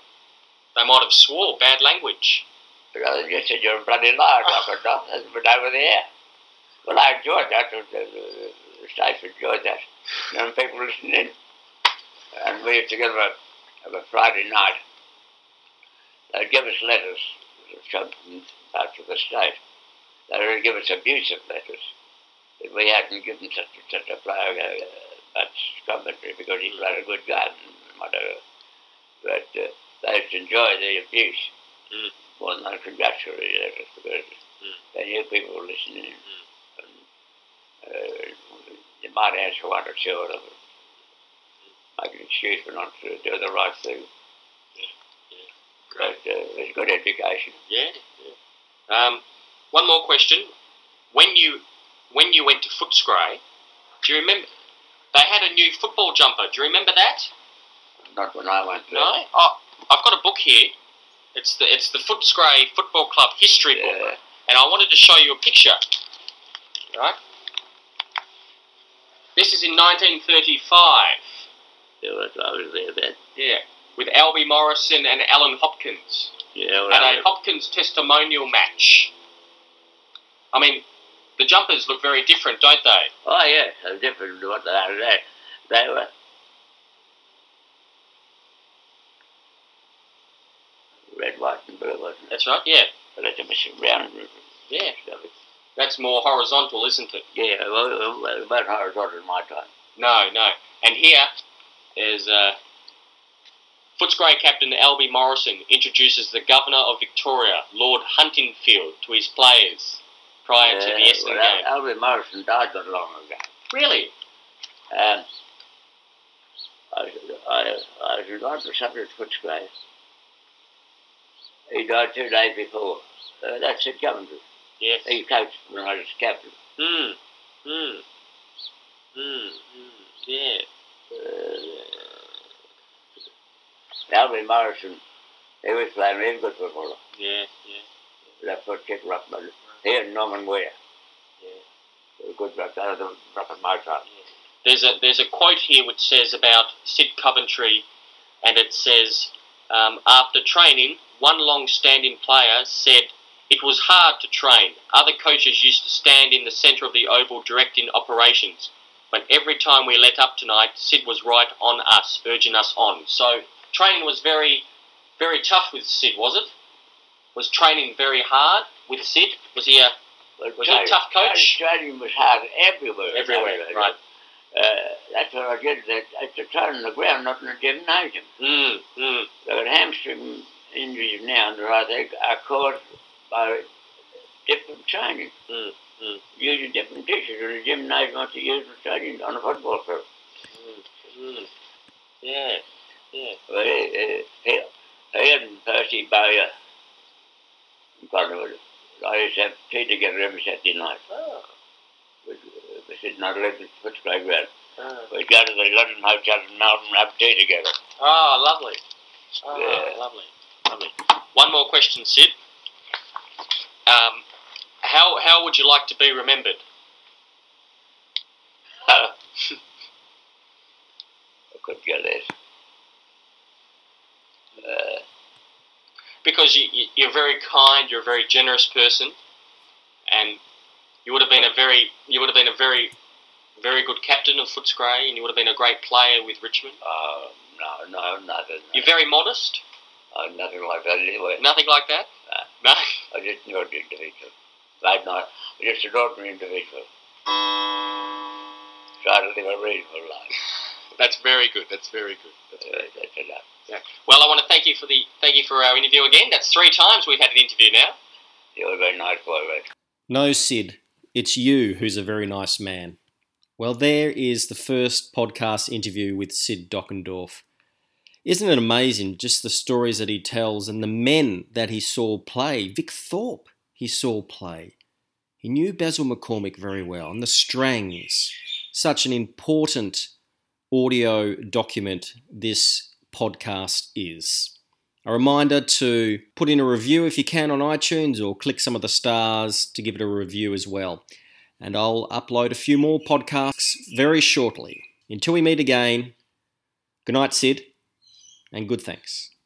They might have swore bad language. Because you said you're a bloody liar. Oh. Not, that's been over there. Well, I enjoyed that. The, the, the staff enjoyed that. And people listened in. And we together on a Friday night. They'd give us letters. Come from parts of the state. They would give us abusive letters that we hadn't given such a, such a player uh, much commentary because he played a good game and whatever. But uh, they used to enjoy the abuse mm. more than congratulatory letters because mm. they knew people were listening. Mm. And, uh, you might answer one or two or other. Make an excuse for not to do the right thing. But uh, it's good education. Yeah. yeah. Um, one more question. When you when you went to Footscray, do you remember they had a new football jumper? Do you remember that? Not when I went there. No. Oh, I've got a book here. It's the it's the Footscray Football Club history yeah. book, and I wanted to show you a picture. All right. This is in nineteen thirty-five. Yeah, I was there then. Yeah. With Albie Morrison and Alan Hopkins. Yeah, well, and a Hopkins testimonial match. I mean, the jumpers look very different, don't they? Oh, yeah, they're different to what they are today. They were... red, white and blue, wasn't it? That's right, yeah. But it's a missing brown and Yeah. That's more horizontal, isn't it? Yeah, well, it wasn't horizontal in my time. No, no. And here is uh, Footscray captain Albie Morrison introduces the Governor of Victoria, Lord Huntingfield, to his players prior yeah, to the Essendon well, game. Albie Morrison died not long ago. Really? Um, I, I, I regard the subject of Footscray. He died two days before. Uh, that's Sid Coventry. Yes. He coached when I was captain. Hmm. Hmm. Hmm. Yeah. Uh, Albie Morrison, he was playing really good footballer. Yeah, yeah. Left foot kick, rough mud. He and Norman Weir. Yeah. Good rough, that was rough at my time. There's a, there's a quote here which says about Sid Coventry, and it says, um, after training, one long-standing player said, "It was hard to train. Other coaches used to stand in the centre of the oval directing operations. But every time we let up tonight, Sid was right on us, urging us on." So training was very, very tough with Sid, was it? Was training very hard with Sid? Was he a, was he a tough coach? Training was hard everywhere. Everywhere, right. Uh, that's what I did. It's a turn on the ground, not in a gymnasium. Mm, mm. So hamstring injuries now that I think are caused by different training. Mm, mm. Using different dishes in a gymnasium not to use for training on a football field. Mm, mm. Yeah, yeah. Well, he, he, he and Percy Bowyer, I used to have tea together every Saturday night. Oh. This is not lived in Footscray Ground. Oh. We'd go to the London Hotel in Melbourne and have tea together. Oh, lovely. Oh, yeah. lovely. Lovely. One more question, Sid. Um, how how would you like to be remembered? Uh, I could get this. Uh, because you, you, you're very kind, you're a very generous person, and you would have been a very you would have been a very very good captain of Footscray, and you would have been a great player with Richmond. Oh uh, no, no, nothing. No. You're very modest. Oh, nothing like that anyway. Nothing like that? No. no. I just knew an individual. Right now, just an ordinary individual. Try to live a reasonable life. That's very good. That's very good. That's, very good. That's enough. Yeah. Well, I want to thank you for the thank you for our interview again. That's three times we've had an interview now. You're a very nice boy, Rick. No, Sid. It's you who's a very nice man. Well, there is the first podcast interview with Sid Dockendorff. Isn't it amazing, just the stories that he tells and the men that he saw play? Vic Thorpe, he saw play. He knew Basil McCormack very well, and the Strangs. Such an important audio document this podcast is. A reminder to put in a review if you can on iTunes, or click some of the stars to give it a review as well. And I'll upload a few more podcasts very shortly. Until we meet again, good night, Sid. And good thanks.